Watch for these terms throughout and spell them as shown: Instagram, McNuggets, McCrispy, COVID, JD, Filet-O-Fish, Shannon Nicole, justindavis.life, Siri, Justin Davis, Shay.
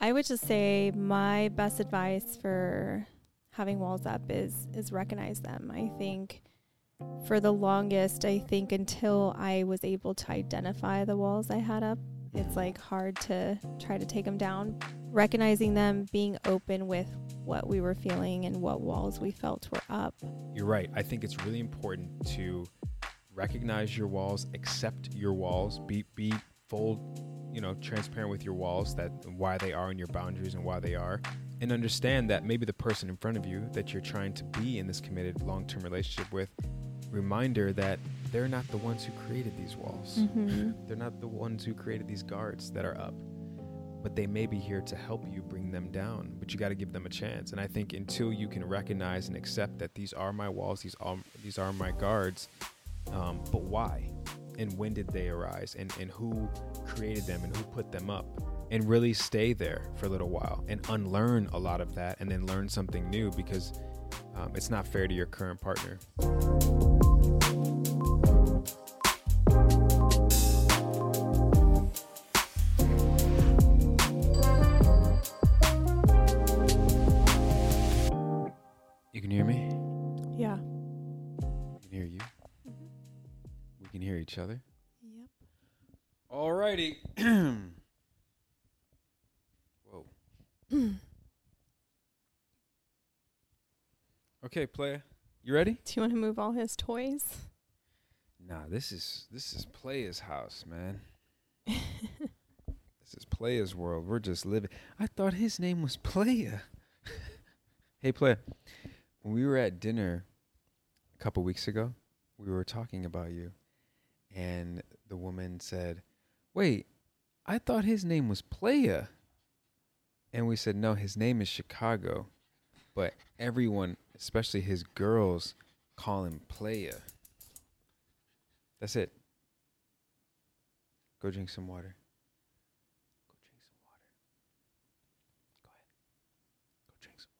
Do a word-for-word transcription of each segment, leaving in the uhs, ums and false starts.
I would just say my best advice for having walls up is is recognize them. I think for the longest, I think until I was able to identify the walls I had up, it's like hard to try to take them down. Recognizing them, being open with what we were feeling and what walls we felt were up. You're right. I think it's really important to recognize your walls, accept your walls, be be bold. You know, transparent with your walls, that why they are and your boundaries and why they are, and understand that maybe the person in front of you that you're trying to be in this committed long-term relationship with, reminder that they're not the ones who created these walls. Mm-hmm. They're not the ones who created these guards that are up, but they may be here to help you bring them down, but you got to give them a chance. And I think until you can recognize and accept that these are my walls, these are, these are my guards, um, but why? And when did they arise, and, and who created them and who put them up, and really stay there for a little while and unlearn a lot of that and then learn something new, because um, it's not fair to your current partner. You can hear me? Yeah. I can hear you. Can hear each other. Yep. All righty. Whoa. Okay, player. You ready? Do you want to move all his toys? Nah, this is this is player's house, man. This is player's world. We're just living. I thought his name was Player. Hey, player. When we were at dinner a couple weeks ago, we were talking about you. And the woman said, wait, I thought his name was Playa. And we said, no, his name is Chicago. But everyone, especially his girls, call him Playa. That's it. Go drink some water. Go drink some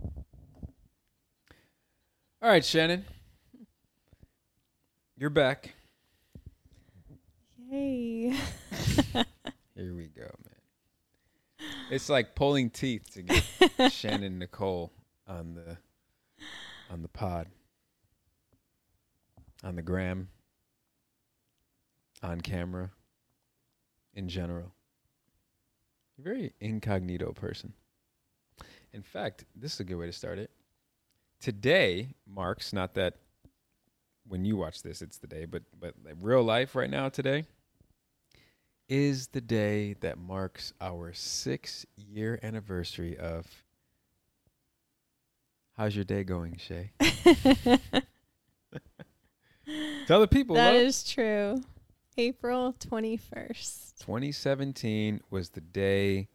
water. Go ahead. Go drink some water. Go drink some water. All right, Shannon. You're back. Yay. Here we go, man. It's like pulling teeth to get Shannon Nicole on the on the pod. On the gram. On camera. In general. You're a very incognito person. In fact, this is a good way to start it. Today marks, not that when you watch this, it's the day, but but real life right now today is the day that marks our six-year anniversary of... How's your day going, Shay? Tell the people. That love. Is true. April twenty-first. twenty seventeen was the day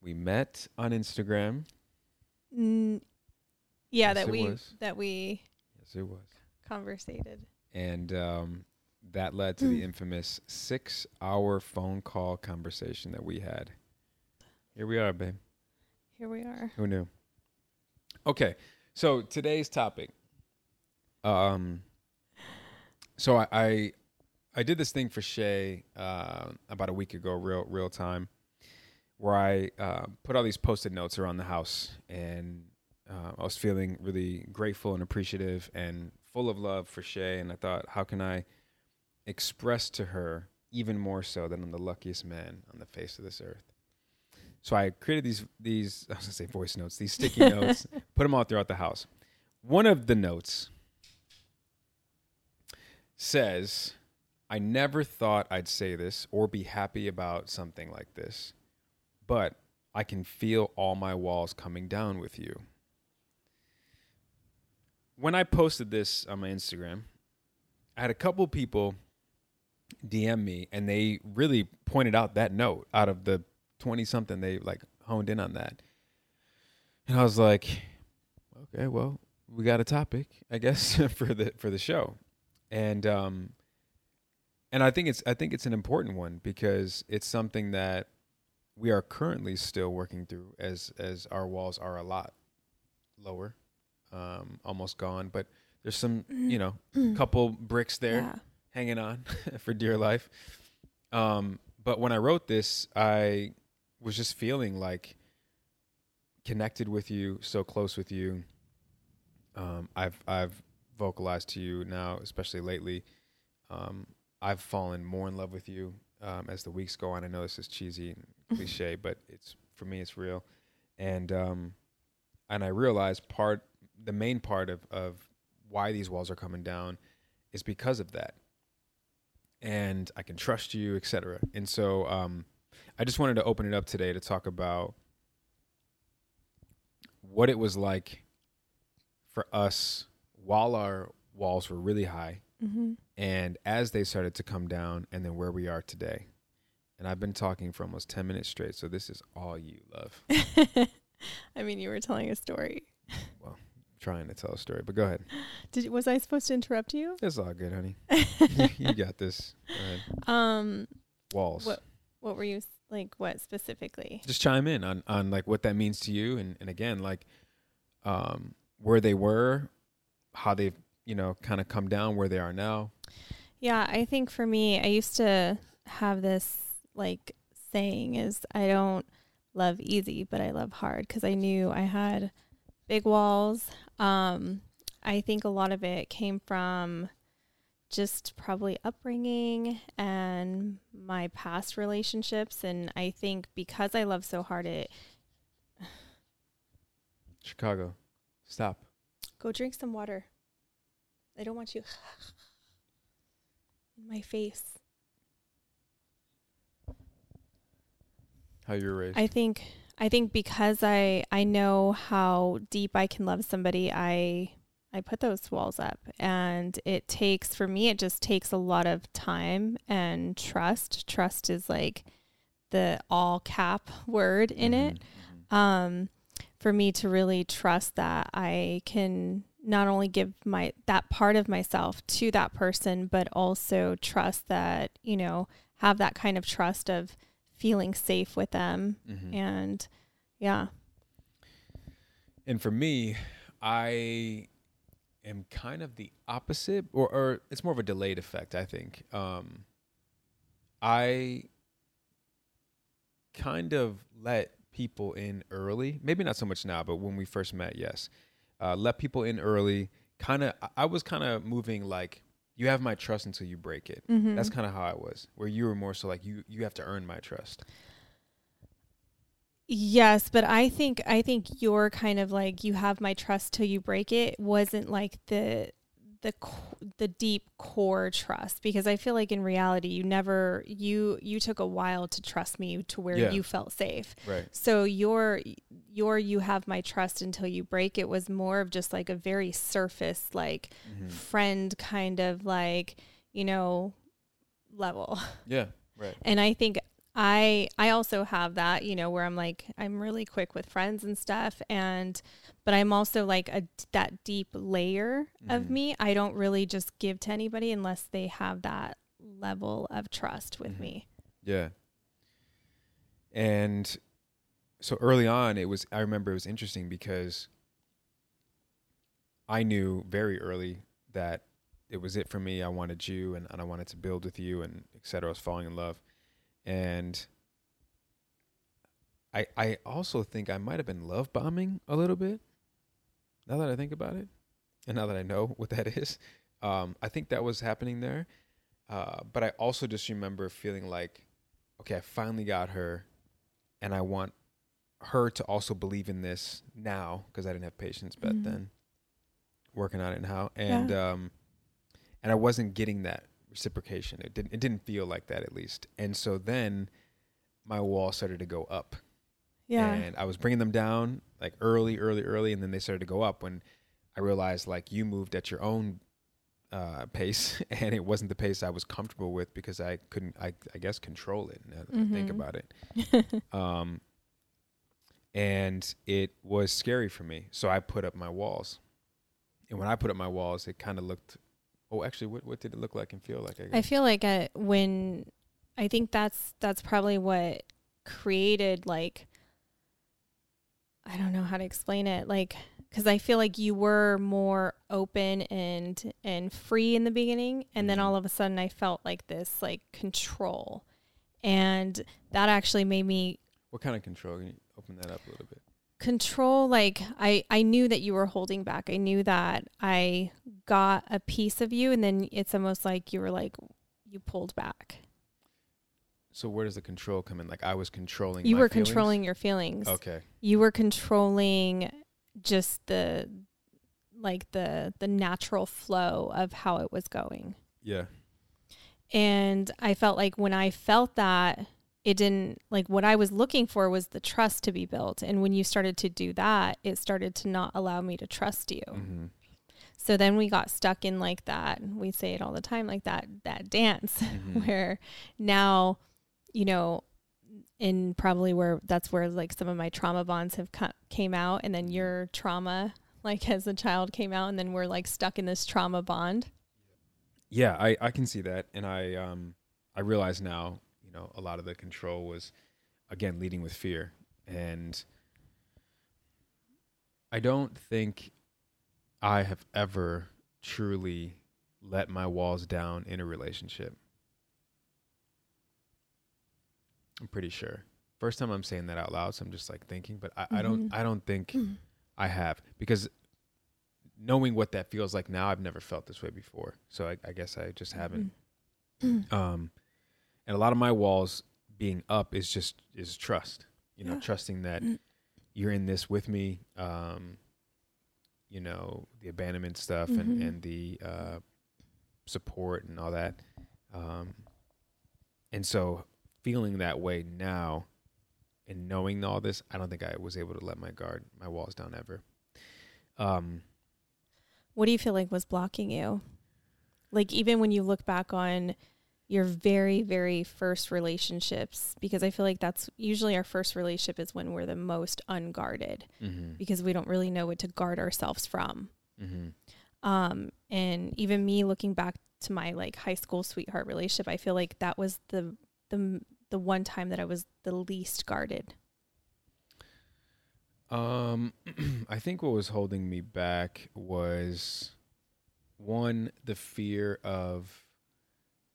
we met on Instagram. Mm, yeah, yes, that we... Was. That we. Yes, it was. Conversated. And um, that led to the infamous six-hour phone call conversation that we had. Here we are, babe. Here we are. Who knew? Okay, so today's topic. Um, so I, I I did this thing for Shay uh, about a week ago, real real time, where I uh, put all these post-it notes around the house, and uh, I was feeling really grateful and appreciative and full of love for Shay, and I thought, how can I express to her even more so than I'm the luckiest man on the face of this earth. So I created these, these I was going to say voice notes, these sticky notes, put them all throughout the house. One of the notes says, I never thought I'd say this or be happy about something like this, but I can feel all my walls coming down with you. When I posted this on my Instagram, I had a couple people D M me, and they really pointed out that note out of the twenty something, they like honed in on that. And I was like, okay, well, we got a topic, I guess, for the for the show. And um and I think it's I think it's an important one, because it's something that we are currently still working through, as as our walls are a lot lower, um almost gone, but there's some, you know, couple bricks there, yeah, hanging on for dear life. Um But when I wrote this, I was just feeling like connected with you, so close with you. Um, I've I've vocalized to you now, especially lately. Um, I've fallen more in love with you um, as the weeks go on. I know this is cheesy and cliche, but it's for me, it's real. And um, and I realized part the main part of, of why these walls are coming down is because of that. And I can trust you, et cetera. And so um, I just wanted to open it up today to talk about what it was like for us while our walls were really high, mm-hmm, and as they started to come down, and then where we are today. And I've been talking for almost ten minutes straight, so this is all you, love. I mean, you were telling a story. Well, trying to tell a story, but go ahead. Did was I supposed to interrupt you? It's all good, honey. You got this. Go um, walls. What, what were you like? What specifically? Just chime in on on like what that means to you, and and again, like, um, where they were, how they've, you know, kind of come down, where they are now. Yeah, I think for me, I used to have this like saying is, I don't love easy, but I love hard, because I knew I had big walls. Um, I think a lot of it came from just probably upbringing and my past relationships. And I think because I love so hard, it... Chicago, stop. Go drink some water. I don't want you in my face. How you were raised. I think... I think because I, I know how deep I can love somebody, I I put those walls up. And it takes, for me, it just takes a lot of time and trust. Trust is like the all cap word in mm-hmm. it. Um, for me to really trust that I can not only give my that part of myself to that person, but also trust that, you know, have that kind of trust of feeling safe with them. Mm-hmm. And yeah. And for me, I am kind of the opposite, or, or it's more of a delayed effect, I think. Um, I kind of let people in early, maybe not so much now, but when we first met, yes. Uh, let people in early. Kind of, I was kind of moving like, you have my trust until you break it. Mm-hmm. That's kind of how I was, where you were more so like, you you have to earn my trust. Yes, but I think I think your kind of like, you have my trust till you break it, wasn't like the the the deep core trust, because I feel like in reality you never you you took a while to trust me to where yeah. you felt safe. Right. So your your you have my trust until you break it was more of just like a very surface, like mm-hmm. friend kind of like, you know, level. Yeah, right. And I think I I also have that, you know, where I'm like, I'm really quick with friends and stuff, and but I'm also like a that deep layer mm-hmm. of me. I don't really just give to anybody unless they have that level of trust with mm-hmm. me. Yeah. And so early on, it was I remember it was interesting because I knew very early that it was it for me. I wanted you, and, and I wanted to build with you, and et cetera. I was falling in love. And I I also think I might have been love bombing a little bit, now that I think about it, and now that I know what that is. Um, I think that was happening there. Uh, but I also just remember feeling like, okay, I finally got her, and I want her to also believe in this now, because I didn't have patience back mm-hmm. then, working on it and how. And yeah. um, and I wasn't getting that reciprocation. It didn't, it didn't feel like that, at least. And so then my wall started to go up. Yeah. And I was bringing them down like early, early, early. And then they started to go up when I realized, like, you moved at your own uh, pace, and it wasn't the pace I was comfortable with, because I couldn't, I, I guess, control it. Now that mm-hmm. I think about it. um, and it was scary for me. So I put up my walls. And when I put up my walls, it kind of looked, oh, actually, what, what did it look like and feel like? I, guess? I feel like I, when I think that's, that's probably what created, like, I don't know how to explain it. Like, because I feel like you were more open and and free in the beginning, and mm-hmm. then all of a sudden I felt like this, like, control, and that actually made me. What kind of control? Can you open that up a little bit? Control, like I I knew that you were holding back. I knew that I got a piece of you, and then it's almost like you were like you pulled back. So where does the control come in? Like, I was controlling you my were feelings? Controlling your feelings. Okay. You were controlling just the, like, the the natural flow of how it was going. Yeah. And I felt like when I felt that, it didn't, like, what I was looking for was the trust to be built. And when you started to do that, it started to not allow me to trust you. Mm-hmm. So then we got stuck in, like, that. We say it all the time, like that, that dance mm-hmm. where now, you know, in probably where that's where, like, some of my trauma bonds have co- came out, and then your trauma, like, as a child came out, and then we're, like, stuck in this trauma bond. Yeah, I, I can see that. And I, um, I realize now, you know, a lot of the control was, again, leading with fear. And I don't think I have ever truly let my walls down in a relationship. I'm pretty sure. First time I'm saying that out loud, so I'm just, like, thinking, but I, mm-hmm. I don't I don't think mm-hmm. I have, because knowing what that feels like now, I've never felt this way before. So I, I guess I just haven't. Mm-hmm. Um, and a lot of my walls being up is just is trust. You know, yeah. trusting that mm-hmm. you're in this with me. Um, you know, the abandonment stuff mm-hmm. and, and the uh, support and all that. Um, and so feeling that way now and knowing all this, I don't think I was able to let my guard, my walls down ever. Um, what do you feel like was blocking you? Like, even when you look back on your very, very first relationships, because I feel like that's usually our first relationship is when we're the most unguarded mm-hmm. because we don't really know what to guard ourselves from. Mm-hmm. Um, and even me looking back to my, like, high school sweetheart relationship, I feel like that was the, the, the one time that I was the least guarded. Um, I think what was holding me back was, one, the fear of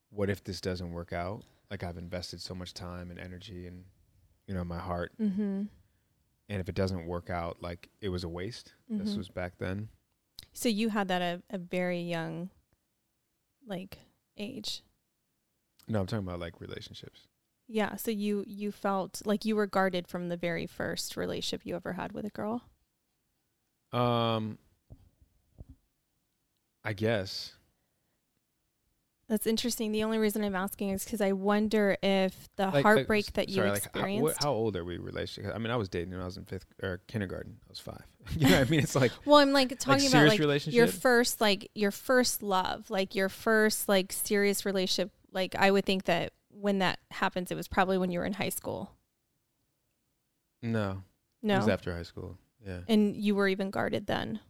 what if this doesn't work out? Like, I've invested so much time and energy and, you know, my heart. Mm-hmm. And if it doesn't work out, like, it was a waste. Mm-hmm. This was back then. So you had that at a very young, like, age. No, I'm talking about, like, relationships. Yeah, so you you felt like you were guarded from the very first relationship you ever had with a girl? Um, I guess. That's interesting. The only reason I'm asking is because I wonder if the like, heartbreak like, that sorry, you experienced. Like, how, wh- how old are we relationship? I mean, I was dating when I was in fifth or kindergarten. I was five. You know what I mean? It's like well, I'm like talking like about like your first like your first love, like your first like serious relationship. Like, I would think that when that happens, it was probably when you were in high school. No. No. It was after high school. Yeah. And you were even guarded then?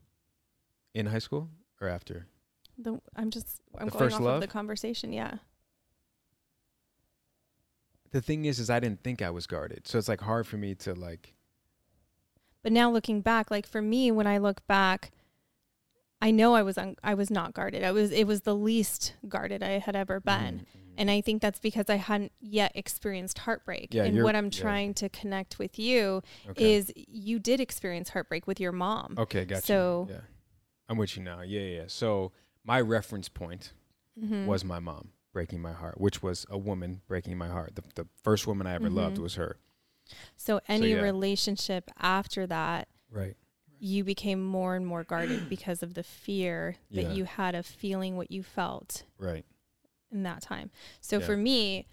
In high school or after? The I'm just, I'm the going off love? Of the conversation. Yeah. The thing is, is I didn't think I was guarded. So it's like hard for me to like. But now looking back, like for me, when I look back, I know I was un- I was not guarded. I was it was the least guarded I had ever been. Mm-hmm. And I think that's because I hadn't yet experienced heartbreak. Yeah, and what I'm trying yeah. to connect with you okay. is you did experience heartbreak with your mom. Okay, gotcha. So yeah. I'm with you now. Yeah, yeah. So my reference point mm-hmm. was my mom. breaking my heart, which was a woman breaking my heart. The, the first woman I ever mm-hmm. loved was her. So any so, yeah. relationship after that, right, you became more and more guarded because of the fear yeah. that you had of feeling what you felt right in that time. So yeah. for me,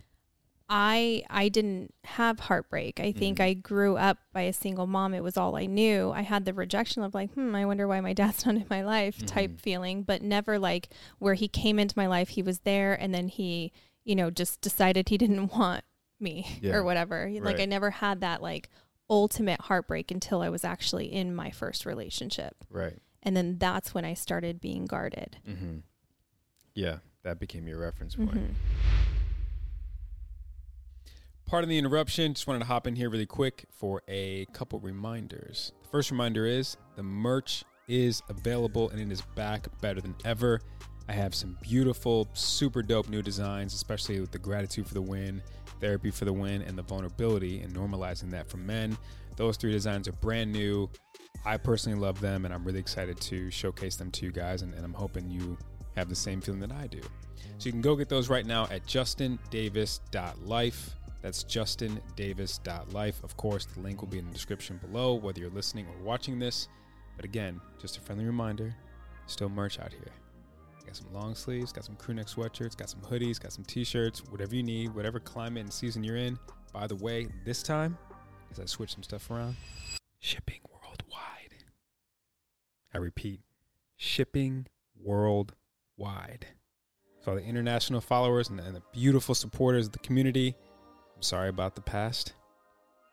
I I didn't have heartbreak. I think mm. I grew up by a single mom. It was all I knew. I had the rejection of like, hmm, I wonder why my dad's not in my life mm-hmm. type feeling, but never like where he came into my life, he was there, and then he, you know, just decided he didn't want me yeah. or whatever. Right. Like I never had that like ultimate heartbreak until I was actually in my first relationship. Right. And then that's when I started being guarded. Mm-hmm. Yeah, that became your reference point. Mm-hmm. Pardon the interruption. Just wanted to hop in here really quick for a couple reminders. The first reminder is the merch is available and it is back better than ever. I have some beautiful, super dope new designs, especially with the gratitude for the win, therapy for the win, and the vulnerability and normalizing that for men. Those three designs are brand new. I personally love them and I'm really excited to showcase them to you guys, and, and I'm hoping you have the same feeling that I do. So you can go get those right now at justin davis dot life. That's justin davis dot life. Of course, the link will be in the description below, whether you're listening or watching this. But again, just a friendly reminder, still merch out here. Got some long sleeves, got some crewneck sweatshirts, got some hoodies, got some t-shirts, whatever you need, whatever climate and season you're in. By the way, this time, as I switch some stuff around, shipping worldwide. I repeat, shipping worldwide. So all the international followers and the, and the beautiful supporters of the community, I'm sorry about the past,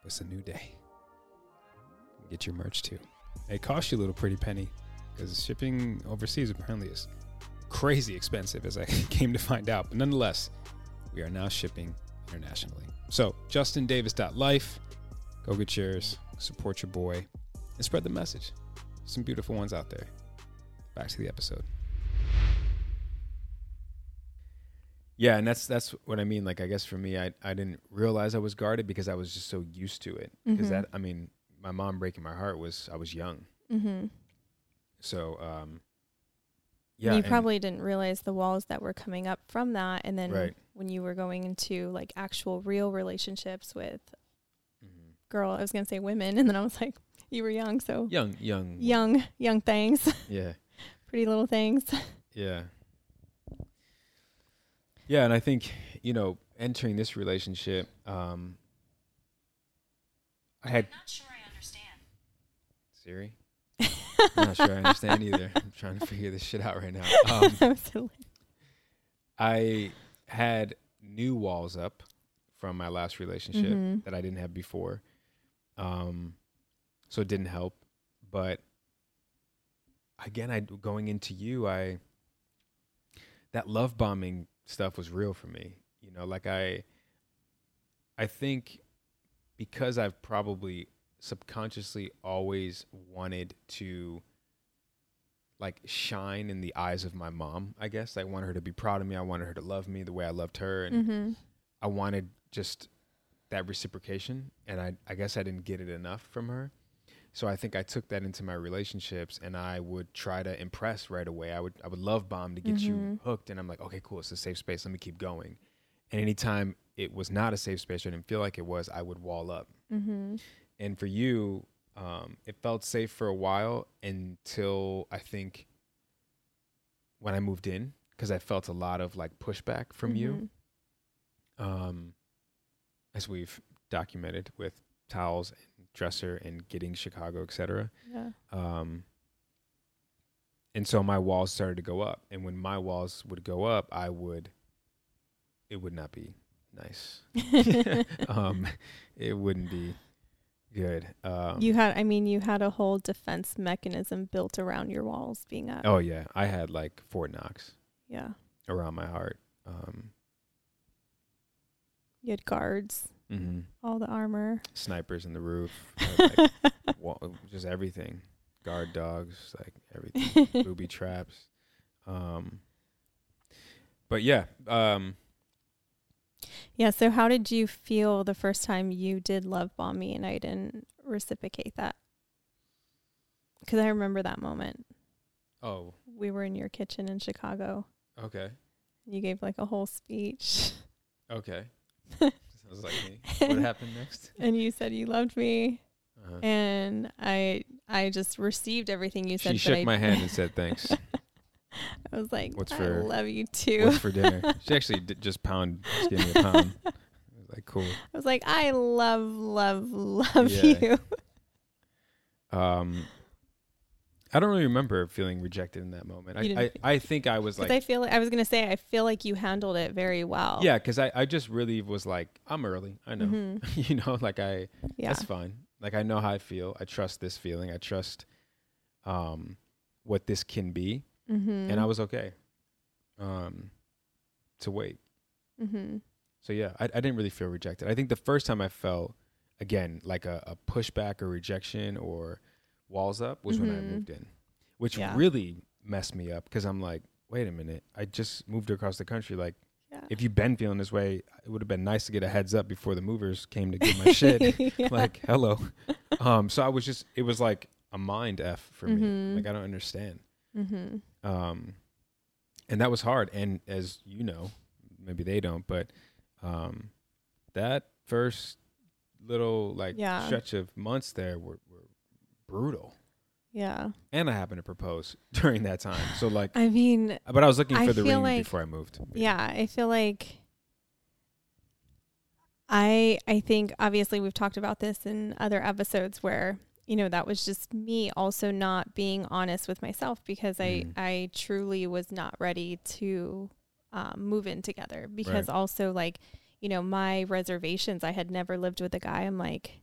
but it's a new day. Get your merch too. It costs you a little pretty penny because shipping overseas apparently is crazy expensive, as I came to find out. But nonetheless, we are now shipping internationally. So justin davis dot life, go get yours, support your boy, and spread the message. Some beautiful ones out there. Back to the episode. Yeah, and that's that's what I mean. Like, I guess for me, I I didn't realize I was guarded because I was just so used to it. Because mm-hmm. that, I mean, my mom breaking my heart was, I was young. Mm-hmm. So, um, yeah. And you and probably didn't realize the walls that were coming up from that. And then right. when you were going into, like, actual real relationships with, mm-hmm. girl, I was going to say women. And then I was like, you were young, so. Young, young. Young, young things. Yeah. Pretty little things. Yeah. Yeah, and I think, you know, entering this relationship, um, I had... I'm not sure I understand. Siri? I'm not sure I understand either. I'm trying to figure this shit out right now. Um, that was silly. I had new walls up from my last relationship mm-hmm. that I didn't have before. Um, so it didn't help. But again, I going into you, I that love bombing stuff was real for me, you know, like I, I think because I've probably subconsciously always wanted to like shine in the eyes of my mom, I guess. I wanted her to be proud of me. I wanted her to love me the way I loved her. And mm-hmm. I wanted just that reciprocation. And I, I guess I didn't get it enough from her. So I think I took that into my relationships and I would try to impress right away. I would I would love bomb to get mm-hmm. you hooked. And I'm like, okay, cool. It's a safe space. Let me keep going. And anytime it was not a safe space, or I didn't feel like it was, I would wall up. Mm-hmm. And for you, um, it felt safe for a while until I think when I moved in, because I felt a lot of like pushback from mm-hmm. you. Um, as we've documented with towels and dresser and getting Chicago, et cetera. Yeah. Um, and so my walls started to go up, and when my walls would go up, I would, it would not be nice. um, it wouldn't be good. Um, you had, I mean, you had a whole defense mechanism built around your walls being up. Oh yeah. I had like Fort Knox. Yeah. Around my heart. Um, you had guards. Mm-hmm. All the armor, snipers in the roof, like, wall, just everything, guard dogs, like everything, booby traps. Um, but yeah, um, yeah. So, how did you feel the first time you did love bomb me and I didn't reciprocate that? Because I remember that moment. Oh, we were in your kitchen in Chicago. Okay. You gave like a whole speech. Okay. Sounds like me. What happened next? And you said you loved me. Uh-huh. And I I just received everything you said. She shook I my hand and said thanks. I was like, what's I for, love you too. What's for dinner? She actually did just pound, just gave me a pound. I was like, cool. I was like, I love, love, love yeah. you. Um, I don't really remember feeling rejected in that moment. I, I, I think I was like, I feel like, I was going to say, I feel like you handled it very well. Yeah. Cause I, I just really was like, I'm early. I know, mm-hmm. you know, like I, yeah. that's fine. Like I know how I feel. I trust this feeling. I trust, um, what this can be. Mm-hmm. And I was okay um, to wait. Mm-hmm. So, yeah, I, I didn't really feel rejected. I think the first time I felt, again, like a, a pushback or rejection or walls up was mm-hmm. when I moved in, which yeah. really messed me up because I'm like, wait a minute. I just moved across the country. Like, yeah. if you've been feeling this way, it would have been nice to get a heads up before the movers came to get my shit. yeah. Like, hello. um, so I was just, it was like a mind F for mm-hmm. me. Like, I don't understand. Mm-hmm. Um, and that was hard. And as you know, maybe they don't, but, um, that first little like yeah. stretch of months there were, were brutal. Yeah. And I happened to propose during that time. So like, I mean, but I was looking for I the ring like, before I moved. Yeah. I feel like I, I think obviously we've talked about this in other episodes where you know, that was just me also not being honest with myself because mm. I, I truly was not ready to um, move in together because right. also like, you know, my reservations, I had never lived with a guy. I'm like,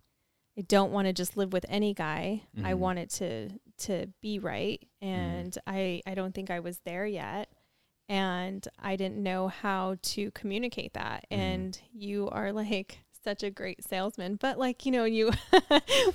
I don't want to just live with any guy. Mm-hmm. I want it to, to be right. And mm. I, I don't think I was there yet. And I didn't know how to communicate that. Mm. And you are like such a great salesman, but like, you know, you,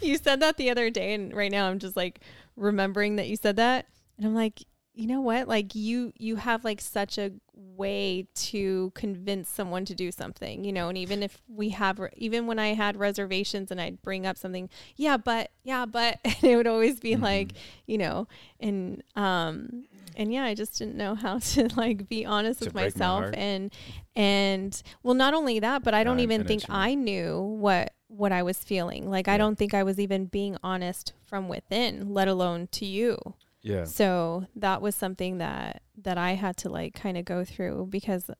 you said that the other day and right now I'm just like remembering that you said that. And I'm like, you know what? Like you, you have like such a way to convince someone to do something, you know? And even if we have, re- even when I had reservations and I'd bring up something, yeah, but yeah, but and it would always be mm-hmm. like, you know, and, um, and yeah, I just didn't know how to like be honest to with myself my and, and well, not only that, but I don't uh, even think I knew what, what I was feeling. Like, yeah. I don't think I was even being honest from within, let alone to you. Yeah. So that was something that, that I had to like kind of go through because,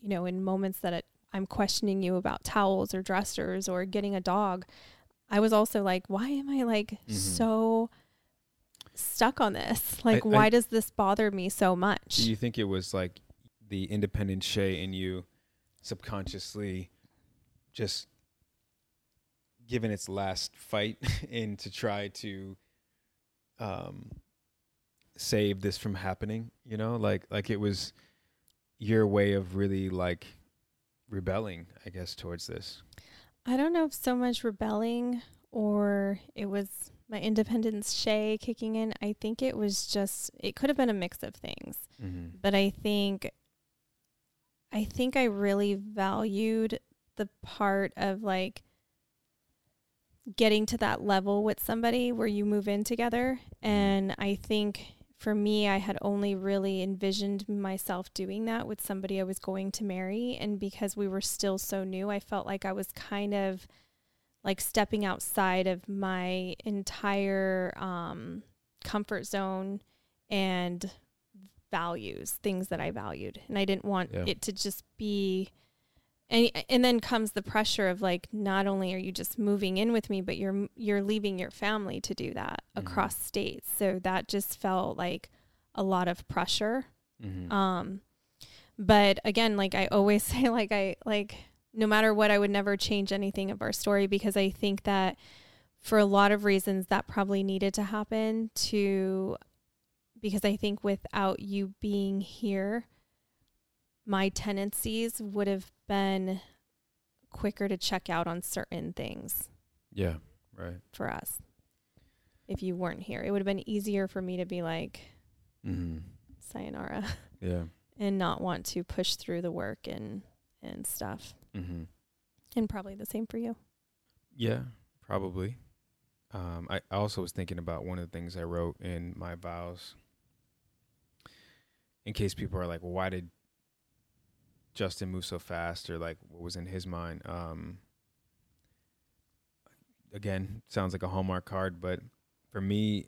you know, in moments that it, I'm questioning you about towels or dressers or getting a dog, I was also like, why am I like mm-hmm. so stuck on this? Like, I, why I, does this bother me so much? Do you think it was like the independent Shay in you subconsciously just giving its last fight and to try to, um, save this from happening, you know, like, like it was your way of really like rebelling, I guess, towards this. I don't know if so much rebelling or it was my independence Shay kicking in. I think it was just, it could have been a mix of things, mm-hmm. but I think, I think I really valued the part of like getting to that level with somebody where you move in together. And I think for me, I had only really envisioned myself doing that with somebody I was going to marry. And because we were still so new, I felt like I was kind of like stepping outside of my entire um, comfort zone and values, things that I valued. And I didn't want yeah. it to just be... And and then comes the pressure of like, not only are you just moving in with me, but you're you're leaving your family to do that mm-hmm. across states. So that just felt like a lot of pressure. Mm-hmm. Um, but again, like I always say, like I like no matter what, I would never change anything of our story because I think that for a lot of reasons that probably needed to happen to because I think without you being here, my tendencies would have been quicker to check out on certain things. Yeah, right. For us. If you weren't here, it would have been easier for me to be like, mm-hmm. sayonara. Yeah. And not want to push through the work and, and stuff. Mm-hmm. And probably the same for you. Yeah, probably. Um, I also was thinking about one of the things I wrote in my vows. In case people are like, well, why did Justin moved so fast, or like what was in his mind. Um, again, sounds like a Hallmark card, but for me,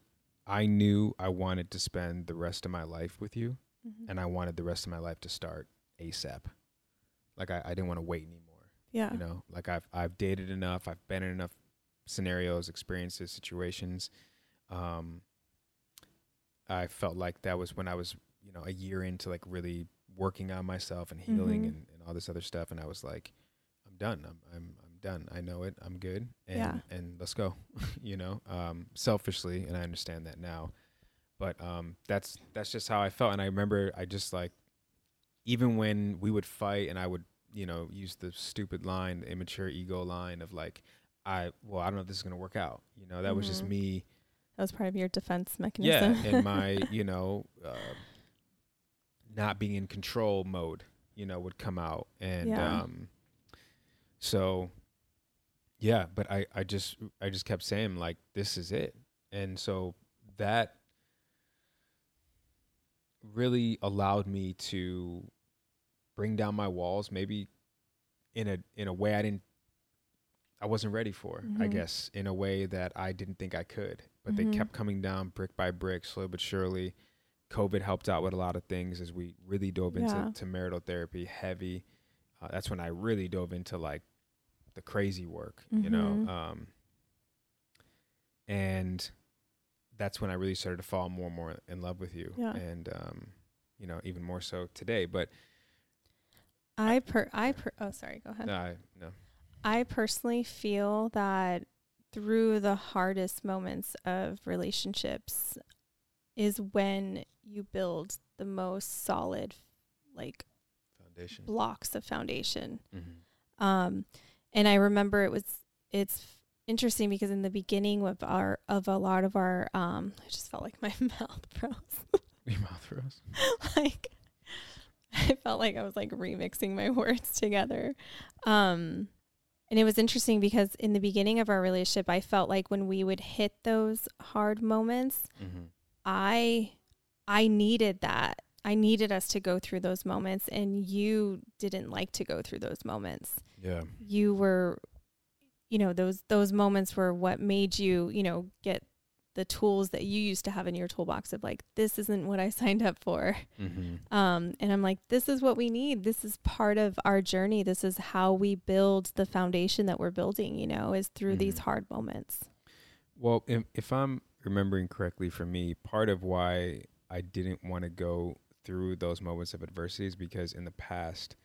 I knew I wanted to spend the rest of my life with you, mm-hmm. and I wanted the rest of my life to start ASAP. Like I, I didn't want to wait anymore. Yeah, you know, like I've I've dated enough, I've been in enough scenarios, experiences, situations. Um, I felt like that was when I was, you know, a year into like really working on myself and healing mm-hmm. and, and all this other stuff, and I was like, I'm done. I'm I'm I'm done. I know it. I'm good. And yeah. and let's go. You know, um, selfishly, and I understand that now, but um, that's that's just how I felt. And I remember I just like, even when we would fight, and I would, you know, use the stupid line, the immature ego line of like, I, well, I don't know if this is going to work out. You know, that mm-hmm. was just me. That was part of your defense mechanism. Yeah. And my, you know, uh, not being in control mode, you know, would come out. And, yeah. um, so yeah, but I, I just, I just kept saying like, this is it. And so that really allowed me to bring down my walls, maybe in a in a way I didn't, I wasn't ready for, mm-hmm. I guess, in a way that I didn't think I could. But mm-hmm. they kept coming down brick by brick, slowly but surely. COVID helped out with a lot of things as we really dove yeah. into to marital therapy heavy. Uh, that's when I really dove into like the crazy work, mm-hmm. you know. Um, and that's when I really started to fall more and more in love with you, yeah. and um, you know, even more so today. But I per I per oh sorry go ahead no I, no I personally feel that through the hardest moments of relationships is when you build the most solid like foundation blocks of foundation. Mm-hmm. Um, and I remember it was it's interesting because in the beginning of our of a lot of our um I just felt like my mouth froze. Your mouth froze. Like. I felt like I was like remixing my words together. Um, and it was interesting because in the beginning of our relationship, I felt like when we would hit those hard moments, mm-hmm. I, I needed that. I needed us to go through those moments, and you didn't like to go through those moments. Yeah. You were, you know, those, those moments were what made you, you know, get the tools that you used to have in your toolbox of like, this isn't what I signed up for. Mm-hmm. Um, and I'm like, this is what we need. This is part of our journey. This is how we build the foundation that we're building, you know, is through mm-hmm. these hard moments. Well, if, if I'm remembering correctly, for me, part of why I didn't want to go through those moments of adversity is because in the past,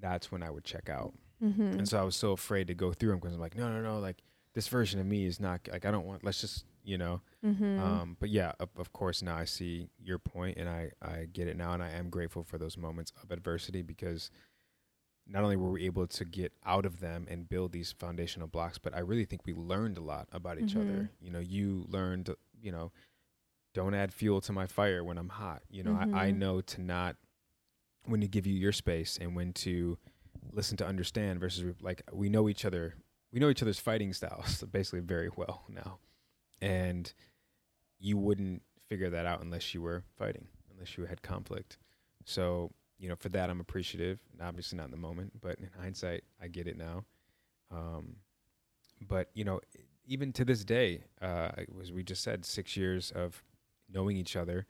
that's when I would check out. Mm-hmm. And so I was so afraid to go through them because I'm like, no, no, no. Like this version of me is not like, I don't want, let's just, you know, mm-hmm. um, but yeah, of, of course now I see your point and I, I get it now. And I am grateful for those moments of adversity because not only were we able to get out of them and build these foundational blocks, but I really think we learned a lot about each mm-hmm. other. You know, you learned, you know, don't add fuel to my fire when I'm hot. You know, mm-hmm. I, I know to not, when to give you your space and when to listen to understand versus like, we know each other, we know each other's fighting styles basically very well now. And you wouldn't figure that out unless you were fighting, unless you had conflict. So, you know, for that, I'm appreciative. And obviously not in the moment, but in hindsight, I get it now. Um, but, you know, even to this day, uh, as we just said, six years of knowing each other,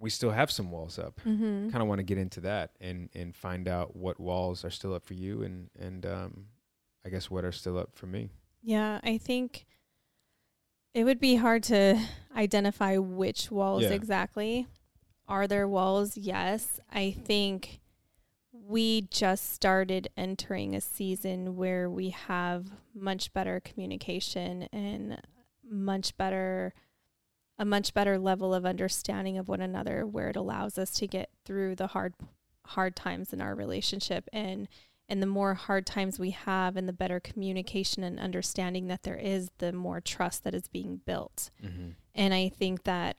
we still have some walls up. Mm-hmm. Kind of want to get into that and, and find out what walls are still up for you and, and um, I guess what are still up for me. Yeah, I think... it would be hard to identify which walls yeah. exactly. Are there walls? Yes. I think we just started entering a season where we have much better communication and much better, a much better level of understanding of one another, where it allows us to get through the hard, hard times in our relationship. And And the more hard times we have and the better communication and understanding that there is, the more trust that is being built. Mm-hmm. And I think that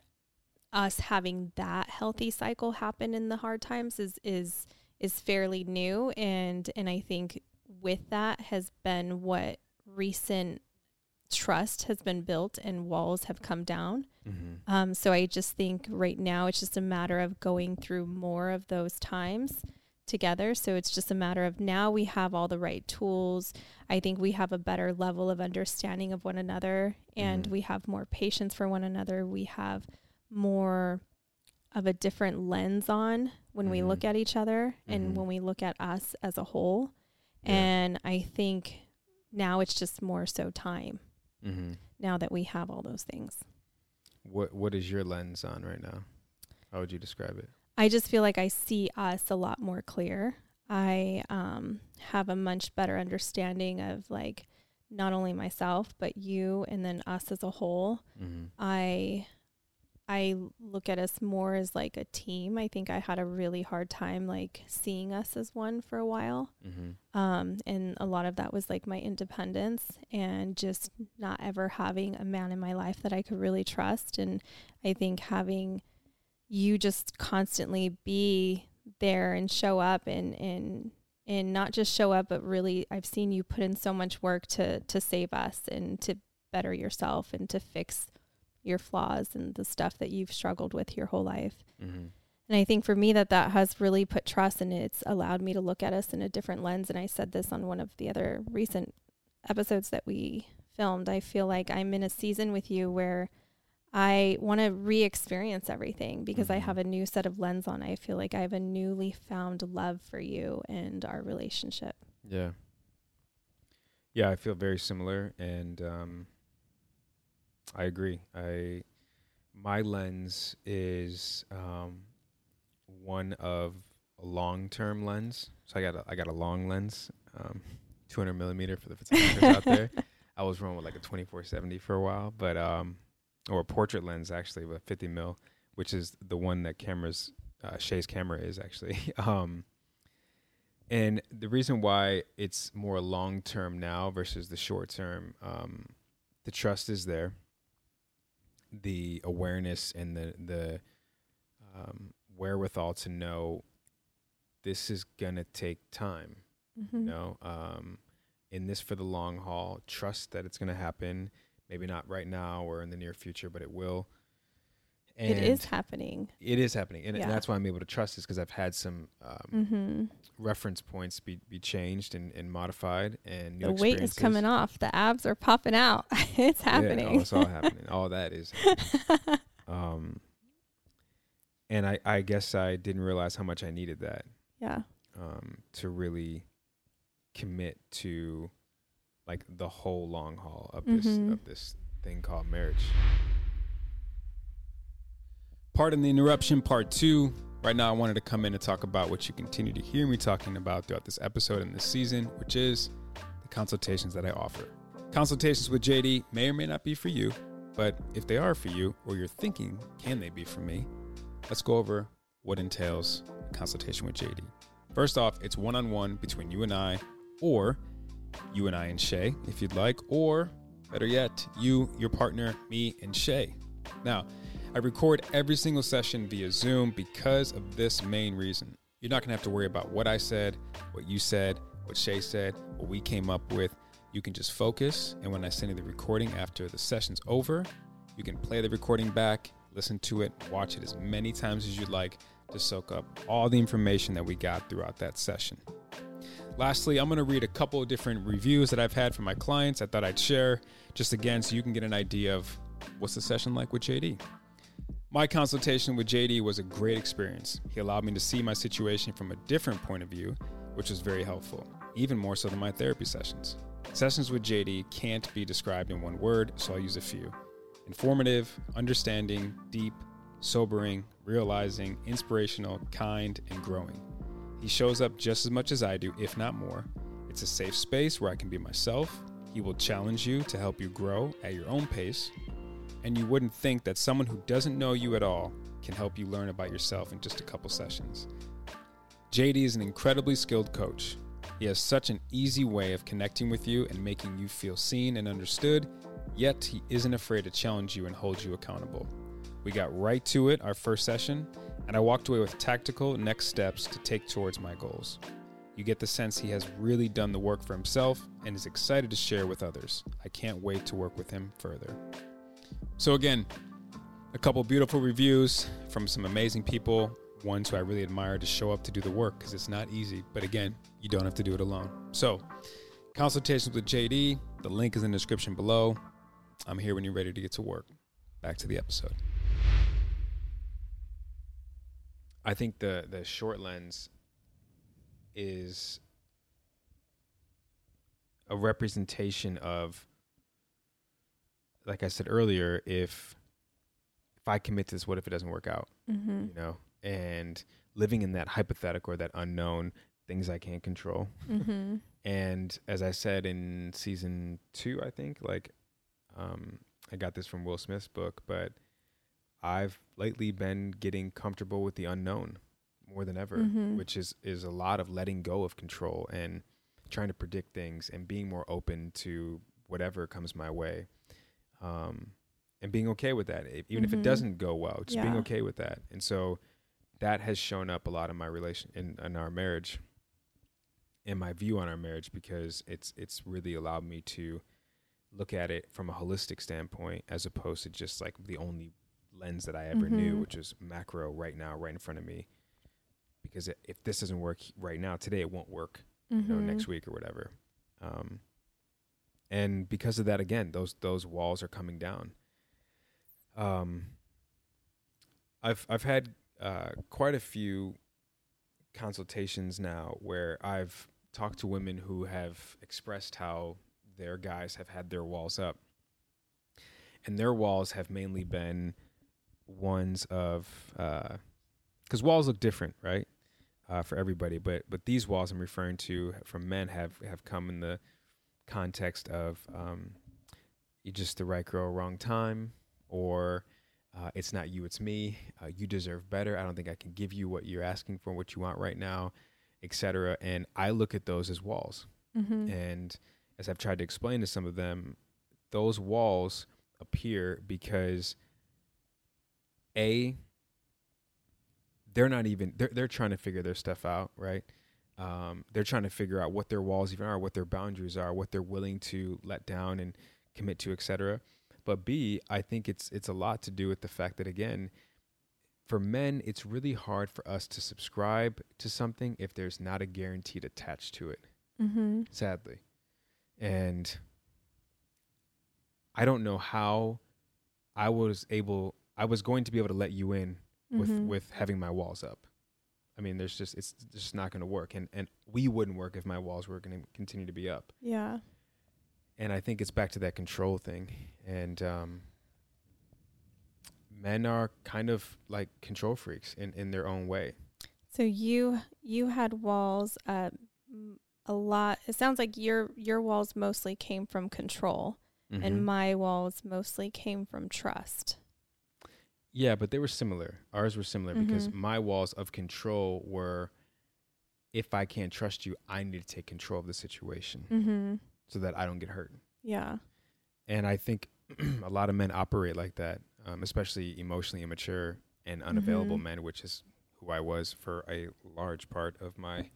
us having that healthy cycle happen in the hard times is is is fairly new. And, and I think with that has been what recent trust has been built and walls have come down. Mm-hmm. Um, so I just think right now it's just a matter of going through more of those times together. So it's just a matter of now we have all the right tools. I think we have a better level of understanding of one another, and mm-hmm. we have more patience for one another. We have more of a different lens on when mm-hmm. we look at each other mm-hmm. and when we look at us as a whole. Yeah. And I think now it's just more so time mm-hmm. now that we have all those things. What What is your lens on right now? How would you describe it? I just feel like I see us a lot more clear. I um, have a much better understanding of like not only myself, but you and then us as a whole. Mm-hmm. I I look at us more as like a team. I think I had a really hard time like seeing us as one for a while. Mm-hmm. Um, and a lot of that was like my independence and just not ever having a man in my life that I could really trust. And I think having you just constantly be there and show up and, and, and not just show up, but really I've seen you put in so much work to, to save us and to better yourself and to fix your flaws and the stuff that you've struggled with your whole life. Mm-hmm. And I think for me that that has really put trust, and it's allowed me to look at us in a different lens. And I said this on one of the other recent episodes that we filmed. I feel like I'm in a season with you where I want to re-experience everything because mm-hmm. I have a new set of lens on. I feel like I have a newly found love for you and our relationship. Yeah. Yeah, I feel very similar, and um, I agree. I my lens is um, one of a long-term lens. So I got a, I got a long lens, um, two hundred millimeter for the photographers out there. I was running with like a twenty-four seventy for a while, but. Um, or a portrait lens, actually, with fifty mil, which is the one that cameras, uh, Shay's camera is, actually. um, and the reason why it's more long-term now versus the short-term, um, the trust is there. The awareness and the, the um, wherewithal to know this is going to take time, mm-hmm. you know, um, in this for the long haul, trust that it's going to happen. Maybe not right now or in the near future, but it will. And it is happening. It is happening. And, yeah. it, and that's why I'm able to trust this, because I've had some um, mm-hmm. reference points be, be changed and, and modified. And new The weight is coming off. The abs are popping out. It's happening. Yeah, oh, it's all happening. All that is happening. um, and I, I guess I didn't realize how much I needed that. Yeah. Um, to really commit to... like the whole long haul of mm-hmm. this of this thing called marriage. Pardon the interruption, part two. Right now I wanted to come in and talk about what you continue to hear me talking about throughout this episode and this season, which is the consultations that I offer. Consultations with J D may or may not be for you, but if they are for you, or you're thinking, can they be for me? Let's go over what entails a consultation with J D. First off, it's one-on-one between you and I, or you and I and Shay, if you'd like, or better yet, you, your partner, me, and Shay. Now, I record every single session via Zoom because of this main reason. You're not going to have to worry about what I said, what you said, what Shay said, what we came up with. You can just focus, and when I send you the recording after the session's over, you can play the recording back, listen to it, watch it as many times as you'd like to soak up all the information that we got throughout that session. Lastly, I'm going to read a couple of different reviews that I've had from my clients. I thought I'd share just again so you can get an idea of what's the session like with J D. My consultation with J D was a great experience. He allowed me to see my situation from a different point of view, which was very helpful, even more so than my therapy sessions. Sessions with J D can't be described in one word, so I'll use a few. Informative, understanding, deep, sobering, realizing, inspirational, kind, and growing. He shows up just as much as I do, if not more. It's a safe space where I can be myself. He will challenge you to help you grow at your own pace. And you wouldn't think that someone who doesn't know you at all can help you learn about yourself in just a couple sessions. J D is an incredibly skilled coach. He has such an easy way of connecting with you and making you feel seen and understood, yet he isn't afraid to challenge you and hold you accountable. We got right to it our first session, and I walked away with tactical next steps to take towards my goals. You get the sense he has really done the work for himself and is excited to share with others. I can't wait to work with him further. So again, a couple beautiful reviews from some amazing people. ones who I really admire to show up to do the work, because it's not easy. But again, you don't have to do it alone. So consultations with J D, the link is in the description below. I'm here when you're ready to get to work. Back to the episode. I think the the short lens is a representation of, like I said earlier, if if I commit to this, what if it doesn't work out? Mm-hmm. You know, and living in that hypothetical or that unknown, things I can't control. Mm-hmm. And as I said in season two, I think, like, um, I got this from Will Smith's book, but I've lately been getting comfortable with the unknown more than ever, mm-hmm. which is, is a lot of letting go of control and trying to predict things and being more open to whatever comes my way. Um, and being okay with that, even mm-hmm. if it doesn't go well, just yeah. being okay with that. And so that has shown up a lot in my relation in, in our marriage and my view on our marriage, because it's, it's really allowed me to look at it from a holistic standpoint, as opposed to just like the only lens that I ever mm-hmm. knew, which is macro right now, right in front of me. Because it, if this doesn't work right now, today, it won't work mm-hmm. you know, next week or whatever. Um, and because of that, again, those, those walls are coming down. Um, I've, I've had, uh, quite a few consultations now where I've talked to women who have expressed how their guys have had their walls up, and their walls have mainly been ones of, uh, cause walls look different, right? Uh, for everybody. But, but these walls I'm referring to from men have, have come in the context of, um, you're just the right girl, wrong time. Or uh, it's not you, it's me. Uh, you deserve better. I don't think I can give you what you're asking for, what you want right now, et cetera. And I look at those as walls. Mm-hmm. And as I've tried to explain to some of them, those walls appear because A, they're not even, they're, they're trying to figure their stuff out, right? Um, they're trying to figure out what their walls even are, what their boundaries are, what they're willing to let down and commit to, et cetera. But B, I think it's it's a lot to do with the fact that, again, for men, it's really hard for us to subscribe to something if there's not a guarantee attached to it, mm-hmm. sadly. And I don't know how I was able, I was going to be able to let you in with, mm-hmm. with having my walls up. I mean, there's just, it's just not going to work. And, and we wouldn't work if my walls were going to continue to be up. Yeah. And I think it's back to that control thing. And um, men are kind of like control freaks in, in their own way. So you you had walls uh, a lot. It sounds like your your walls mostly came from control, mm-hmm. and my walls mostly came from trust. Yeah, but they were similar. Ours were similar mm-hmm. because my walls of control were, if I can't trust you, I need to take control of the situation. Mm-hmm. So that I don't get hurt. Yeah. And I think a lot of men operate like that, um, especially emotionally immature and unavailable mm-hmm. men, which is who I was for a large part of my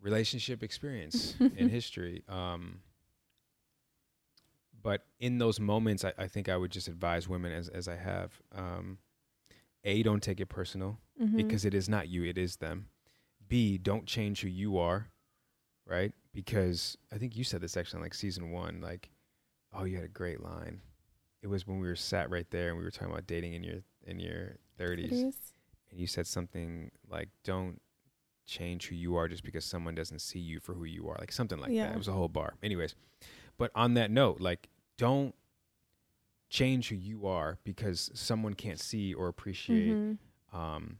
relationship experience in history. Um, but in those moments, I, I think I would just advise women, as, as I have, um, A, don't take it personal mm-hmm. because it is not you, it is them. B, don't change who you are, right? Because I think you said this actually in like season one, like, oh, you had a great line. It was when we were sat right there and we were talking about dating in your in your thirties. And you said something like, don't change who you are just because someone doesn't see you for who you are. Like something like yeah. that. It was a whole bar. Anyways, but on that note, like, don't change who you are because someone can't see or appreciate mm-hmm. um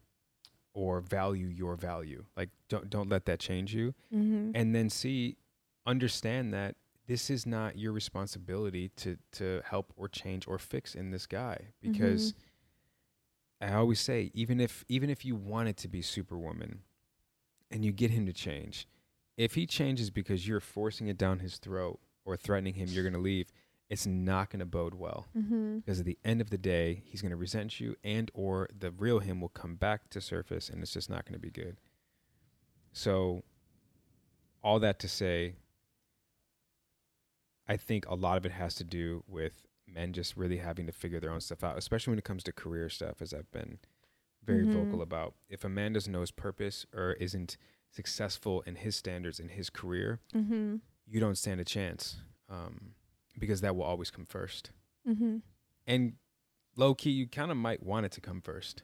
or value your value. Like, don't don't let that change you. Mm-hmm. And then C, understand that this is not your responsibility to to help or change or fix in this guy. Because mm-hmm. I always say, even if even if you wanted to be Superwoman and you get him to change, if he changes because you're forcing it down his throat or threatening him you're going to leave, it's not going to bode well mm-hmm. because at the end of the day, he's going to resent you, and or the real him will come back to surface, and it's just not going to be good. So all that to say, I think a lot of it has to do with men just really having to figure their own stuff out, especially when it comes to career stuff, as I've been very mm-hmm. vocal about. If a man doesn't know his purpose or isn't successful in his standards in his career, mm-hmm. you don't stand a chance, um, because that will always come first. Mm-hmm. And low key, you kind of might want it to come first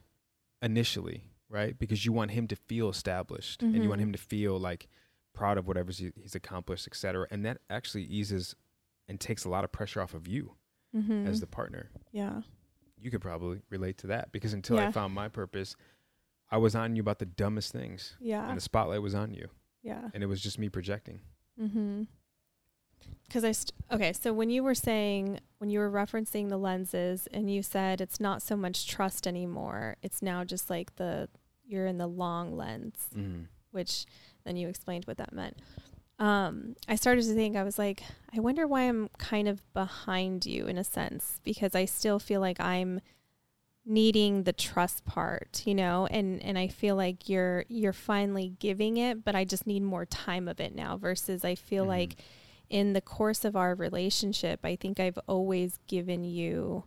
initially, right? Because you want him to feel established, mm-hmm. and you want him to feel like proud of whatever he's accomplished, et cetera. And that actually eases and takes a lot of pressure off of you mm-hmm. as the partner. Yeah. You could probably relate to that, because until yeah. I found my purpose, I was on you about the dumbest things. Yeah. And the spotlight was on you. Yeah. And it was just me projecting. Mm-hmm. Because I, st- okay, so when you were saying, when you were referencing the lenses and you said it's not so much trust anymore, it's now just like the, you're in the long lens, mm. which then you explained what that meant. Um, I started to think, I was like, I wonder why I'm kind of behind you in a sense, because I still feel like I'm needing the trust part, you know, and, and I feel like you're, you're finally giving it, but I just need more time of it now, versus I feel mm-hmm. like in the course of our relationship, I think I've always given you,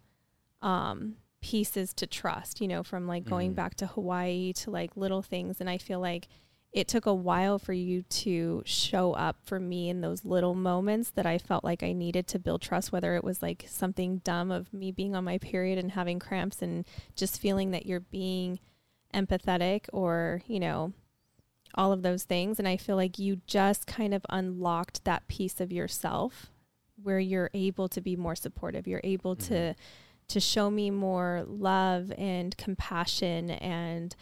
um, pieces to trust, you know, from like going mm-hmm. back to Hawaii to like little things. And I feel like it took a while for you to show up for me in those little moments that I felt like I needed to build trust, whether it was like something dumb of me being on my period and having cramps and just feeling that you're being empathetic, or, you know, all of those things. And I feel like you just kind of unlocked that piece of yourself where you're able to be more supportive. You're able mm-hmm. to, to show me more love and compassion and,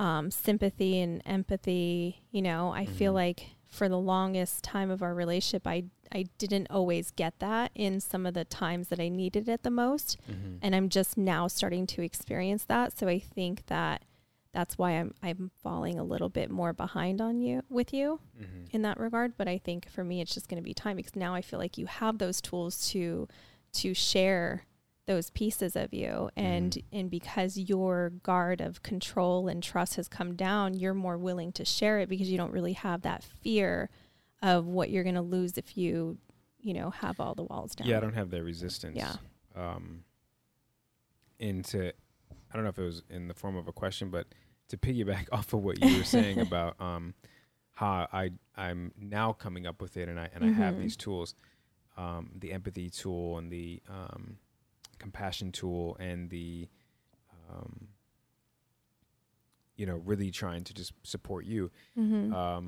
Um, sympathy and empathy, you know. I mm-hmm. feel like for the longest time of our relationship, I I didn't always get that in some of the times that I needed it the most. Mm-hmm. And I'm just now starting to experience that. So I think that that's why I'm I'm falling a little bit more behind on you with you mm-hmm. in that regard. But I think for me, it's just going to be time, because now I feel like you have those tools to to share those pieces of you, and mm. and because your guard of control and trust has come down, you're more willing to share it, because you don't really have that fear of what you're going to lose if you you know have all the walls down. Yeah, I don't have that resistance. Yeah. Um into I don't know if it was in the form of a question, but to piggyback off of what you were saying about um how I I'm now coming up with it, and I and mm-hmm. I have these tools, um the empathy tool and the um compassion tool and the um you know really trying to just support you. Mm-hmm. um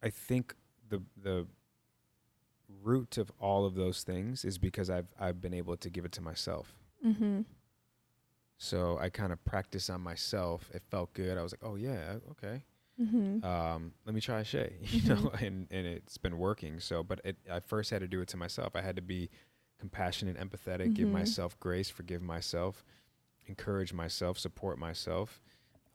I think the the root of all of those things is because I've I've been able to give it to myself. Mm-hmm. So I kind of practiced on myself. It felt good. I was like, oh yeah, okay. Mm-hmm. Um, let me try Shay, you mm-hmm. know, and and it's been working. So, but it, I first had to do it to myself. I had to be compassionate and empathetic, mm-hmm. give myself grace, forgive myself, encourage myself, support myself.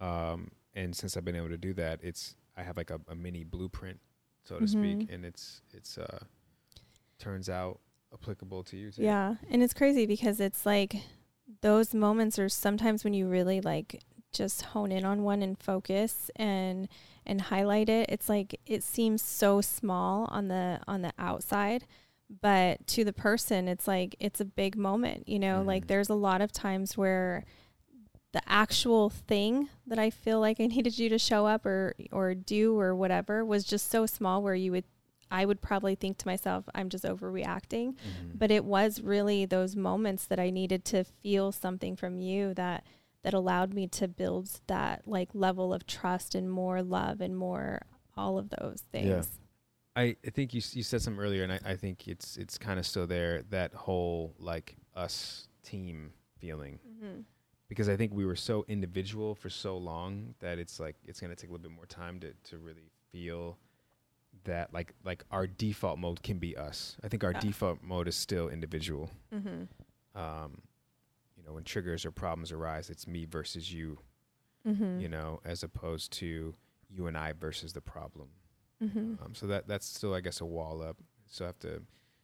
Um, and since I've been able to do that, it's, I have like a, a mini blueprint, so mm-hmm. to speak. And it's, it's, uh, turns out applicable to you too. Yeah. And it's crazy, because it's like those moments are sometimes when you really like just hone in on one and focus and, and highlight it. It's like, it seems so small on the, on the outside, but to the person, it's like, it's a big moment, you know, mm. like there's a lot of times where the actual thing that I feel like I needed you to show up or, or do or whatever was just so small where you would, I would probably think to myself, I'm just overreacting. Mm. But it was really those moments that I needed to feel something from you that, that allowed me to build that like level of trust and more love and more all of those things. Yeah. I think you you said something earlier, and I, I think it's it's kind of still there, that whole like us team feeling, mm-hmm. because I think we were so individual for so long that it's like it's gonna take a little bit more time to, to really feel that like like our default mode can be us. I think our yeah. default mode is still individual. Mm-hmm. Um, you know, when triggers or problems arise, it's me versus you. Mm-hmm. You know, as opposed to you and I versus the problem. Mm-hmm. Um, so that that's still, I guess, a wall up. So I have to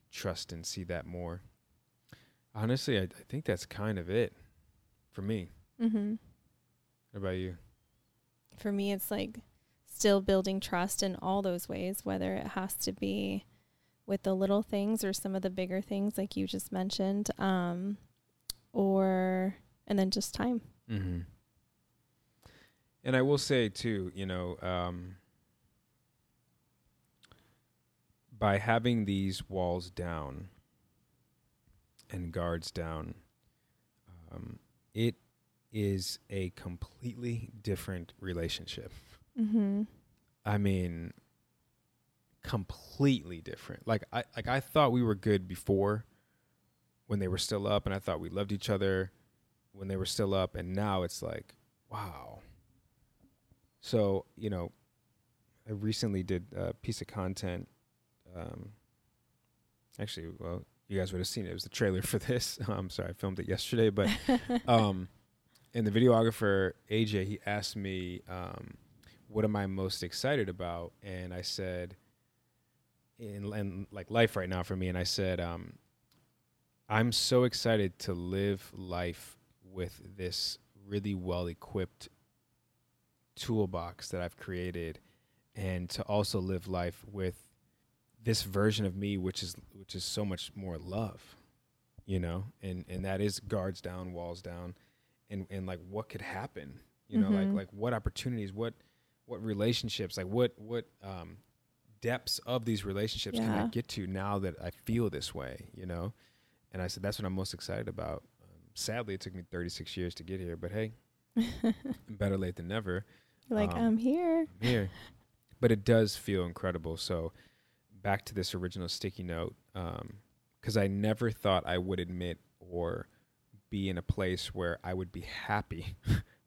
trust and see that more. Honestly, I, I think that's kind of it for me. Mm-hmm. What about you? For me, it's like still building trust in all those ways, whether it has to be with the little things or some of the bigger things like you just mentioned, um, or and then just time. Mm-hmm. And I will say, too, you know, um, by having these walls down and guards down, um, it is a completely different relationship. Mm-hmm. I mean, completely different. Like I, like I thought we were good before when they were still up, and I thought we loved each other when they were still up, and now it's like, wow. So, you know, I recently did a piece of content. Um, actually, well, you guys would have seen it. It was the trailer for this. I'm sorry, I filmed it yesterday, but um, and the videographer, A J, he asked me, um, what am I most excited about? And I said, in, in like life right now for me, and I said, um, I'm so excited to live life with this really well-equipped toolbox that I've created, and to also live life with this version of me, which is which is so much more love, you know, and, and that is guards down, walls down, and, and like what could happen, you mm-hmm. know, like like what opportunities, what what relationships, like what what um, depths of these relationships yeah. can I get to now that I feel this way, you know? And I said, that's what I'm most excited about. Um, sadly, it took me thirty-six years to get here, but hey, better late than never. Like, um, I'm here. I'm here. But it does feel incredible. So back to this original sticky note, because um, I never thought I would admit or be in a place where I would be happy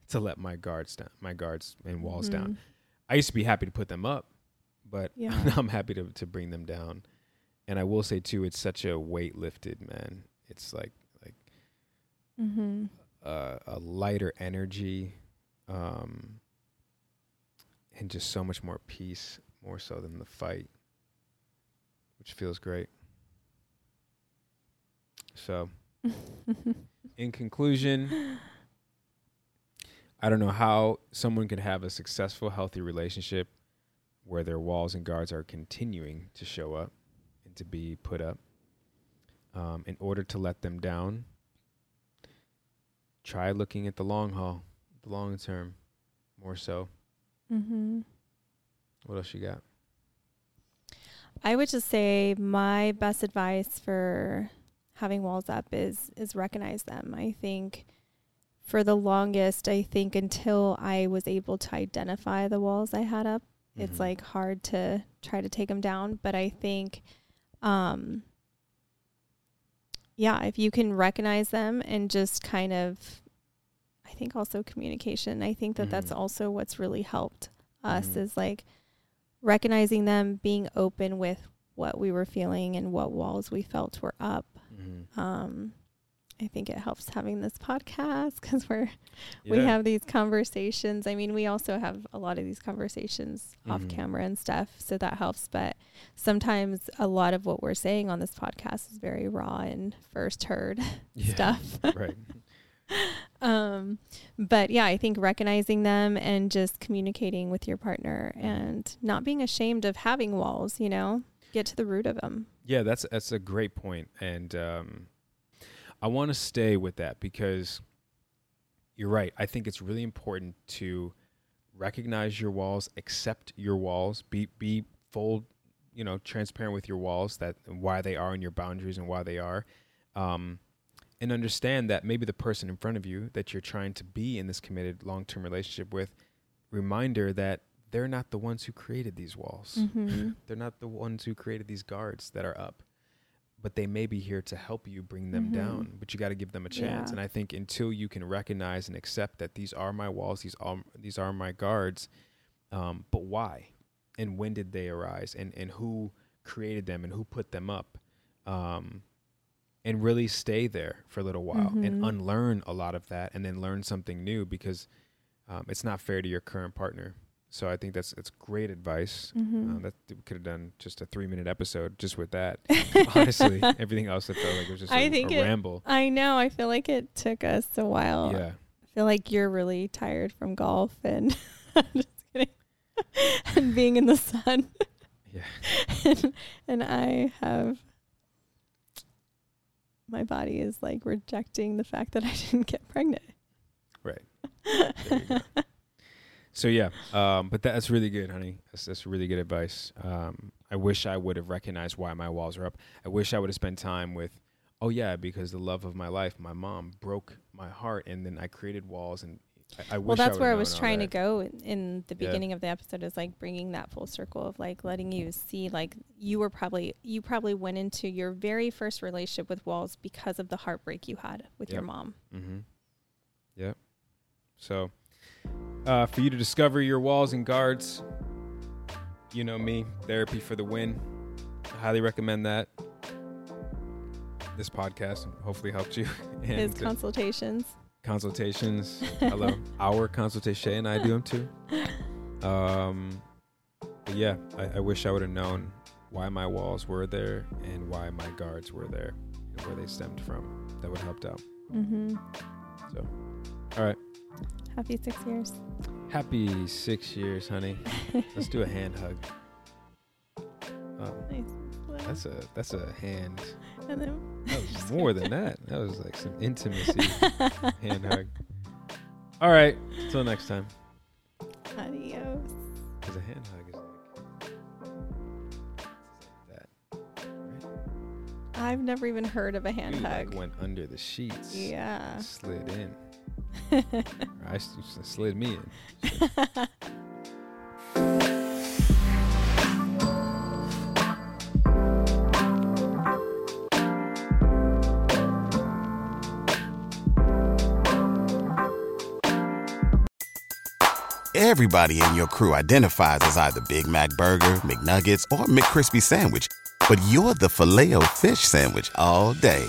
to let my guards down, my guards and walls mm-hmm. down. I used to be happy to put them up, but yeah. now I'm happy to, to bring them down. And I will say, too, it's such a weight lifted, man. It's like like mm-hmm. a, a lighter energy um, and just so much more peace, more so than the fight, which feels great. So in conclusion, I don't know how someone could have a successful, healthy relationship where their walls and guards are continuing to show up, to be put up. Um, in order to let them down, try looking at the long haul, the long term, more so. Mm-hmm. What else you got? I would just say my best advice for having walls up is is recognize them. I think for the longest, I think until I was able to identify the walls I had up, mm-hmm. it's like hard to try to take them down. But I think Um, yeah, if you can recognize them and just kind of, I think also communication, I think that mm-hmm. that's also what's really helped us mm-hmm. is like recognizing them, being open with what we were feeling and what walls we felt were up. Mm-hmm. Um, I think it helps having this podcast because we're, yeah. we have these conversations. I mean, we also have a lot of these conversations mm-hmm. off camera and stuff, so that helps. But sometimes a lot of what we're saying on this podcast is very raw and first heard yeah, stuff. Right. um, but yeah, I think recognizing them and just communicating with your partner and not being ashamed of having walls, you know, get to the root of them. Yeah, that's, that's a great point. And, um, I want to stay with that because you're right. I think it's really important to recognize your walls, accept your walls, be be full, you know, transparent with your walls, that why they are and your boundaries and why they are, um, and understand that maybe the person in front of you that you're trying to be in this committed long-term relationship with, reminder that they're not the ones who created these walls. Mm-hmm. They're not the ones who created these guards that are up. But they may be here to help you bring them mm-hmm. down, but you got to give them a chance. Yeah. And I think until you can recognize and accept that these are my walls, these are, these are my guards, um, but why? And when did they arise? And and who created them and who put them up? Um, and really stay there for a little while mm-hmm. and unlearn a lot of that and then learn something new because um, it's not fair to your current partner. So I think that's that's great advice. Mm-hmm. Uh, that th- we could have done just a three-minute episode just with that. Honestly, everything else I felt like it was just I a, think a it, ramble. I know. I feel like it took us a while. Yeah. I feel like you're really tired from golf and I'm just kidding. and being in the sun. Yeah. and, and I have my body is like rejecting the fact that I didn't get pregnant. Right. There you go. So yeah, um, but that's really good, honey. That's, that's really good advice. Um, I wish I would have recognized why my walls are up. I wish I would have spent time with, oh yeah, because the love of my life, my mom, broke my heart, and then I created walls. And I, I wish. Well, that's I where I was trying to go in, in the beginning yeah. of the episode, is like bringing that full circle of like letting you see, like you were probably you probably went into your very first relationship with walls because of the heartbreak you had with yep. your mom. Mm-hmm. Yep. So. Uh, for you to discover your walls and guards, you know me, therapy for the win. I highly recommend that. This podcast hopefully helped you. And his consultations. Consultations. I love our consultation. Shay and I do them too. Um, but yeah, I, I wish I would have known why my walls were there and why my guards were there and where they stemmed from. That would have helped out. Mm-hmm. So, all right. Happy six years. Happy six years, honey. Let's do a hand hug. Um, nice. That's a that's a hand. And then that was more than that. That was like some intimacy hand hug. All right. Till next time. Adios. Because a hand hug is like, like that. Right? I've never even heard of a hand you hug. Like went under the sheets. Yeah. Slid in. I slid me in. So. Everybody in your crew identifies as either Big Mac Burger, McNuggets, or McCrispy Sandwich. But you're the Filet-O-Fish Sandwich all day.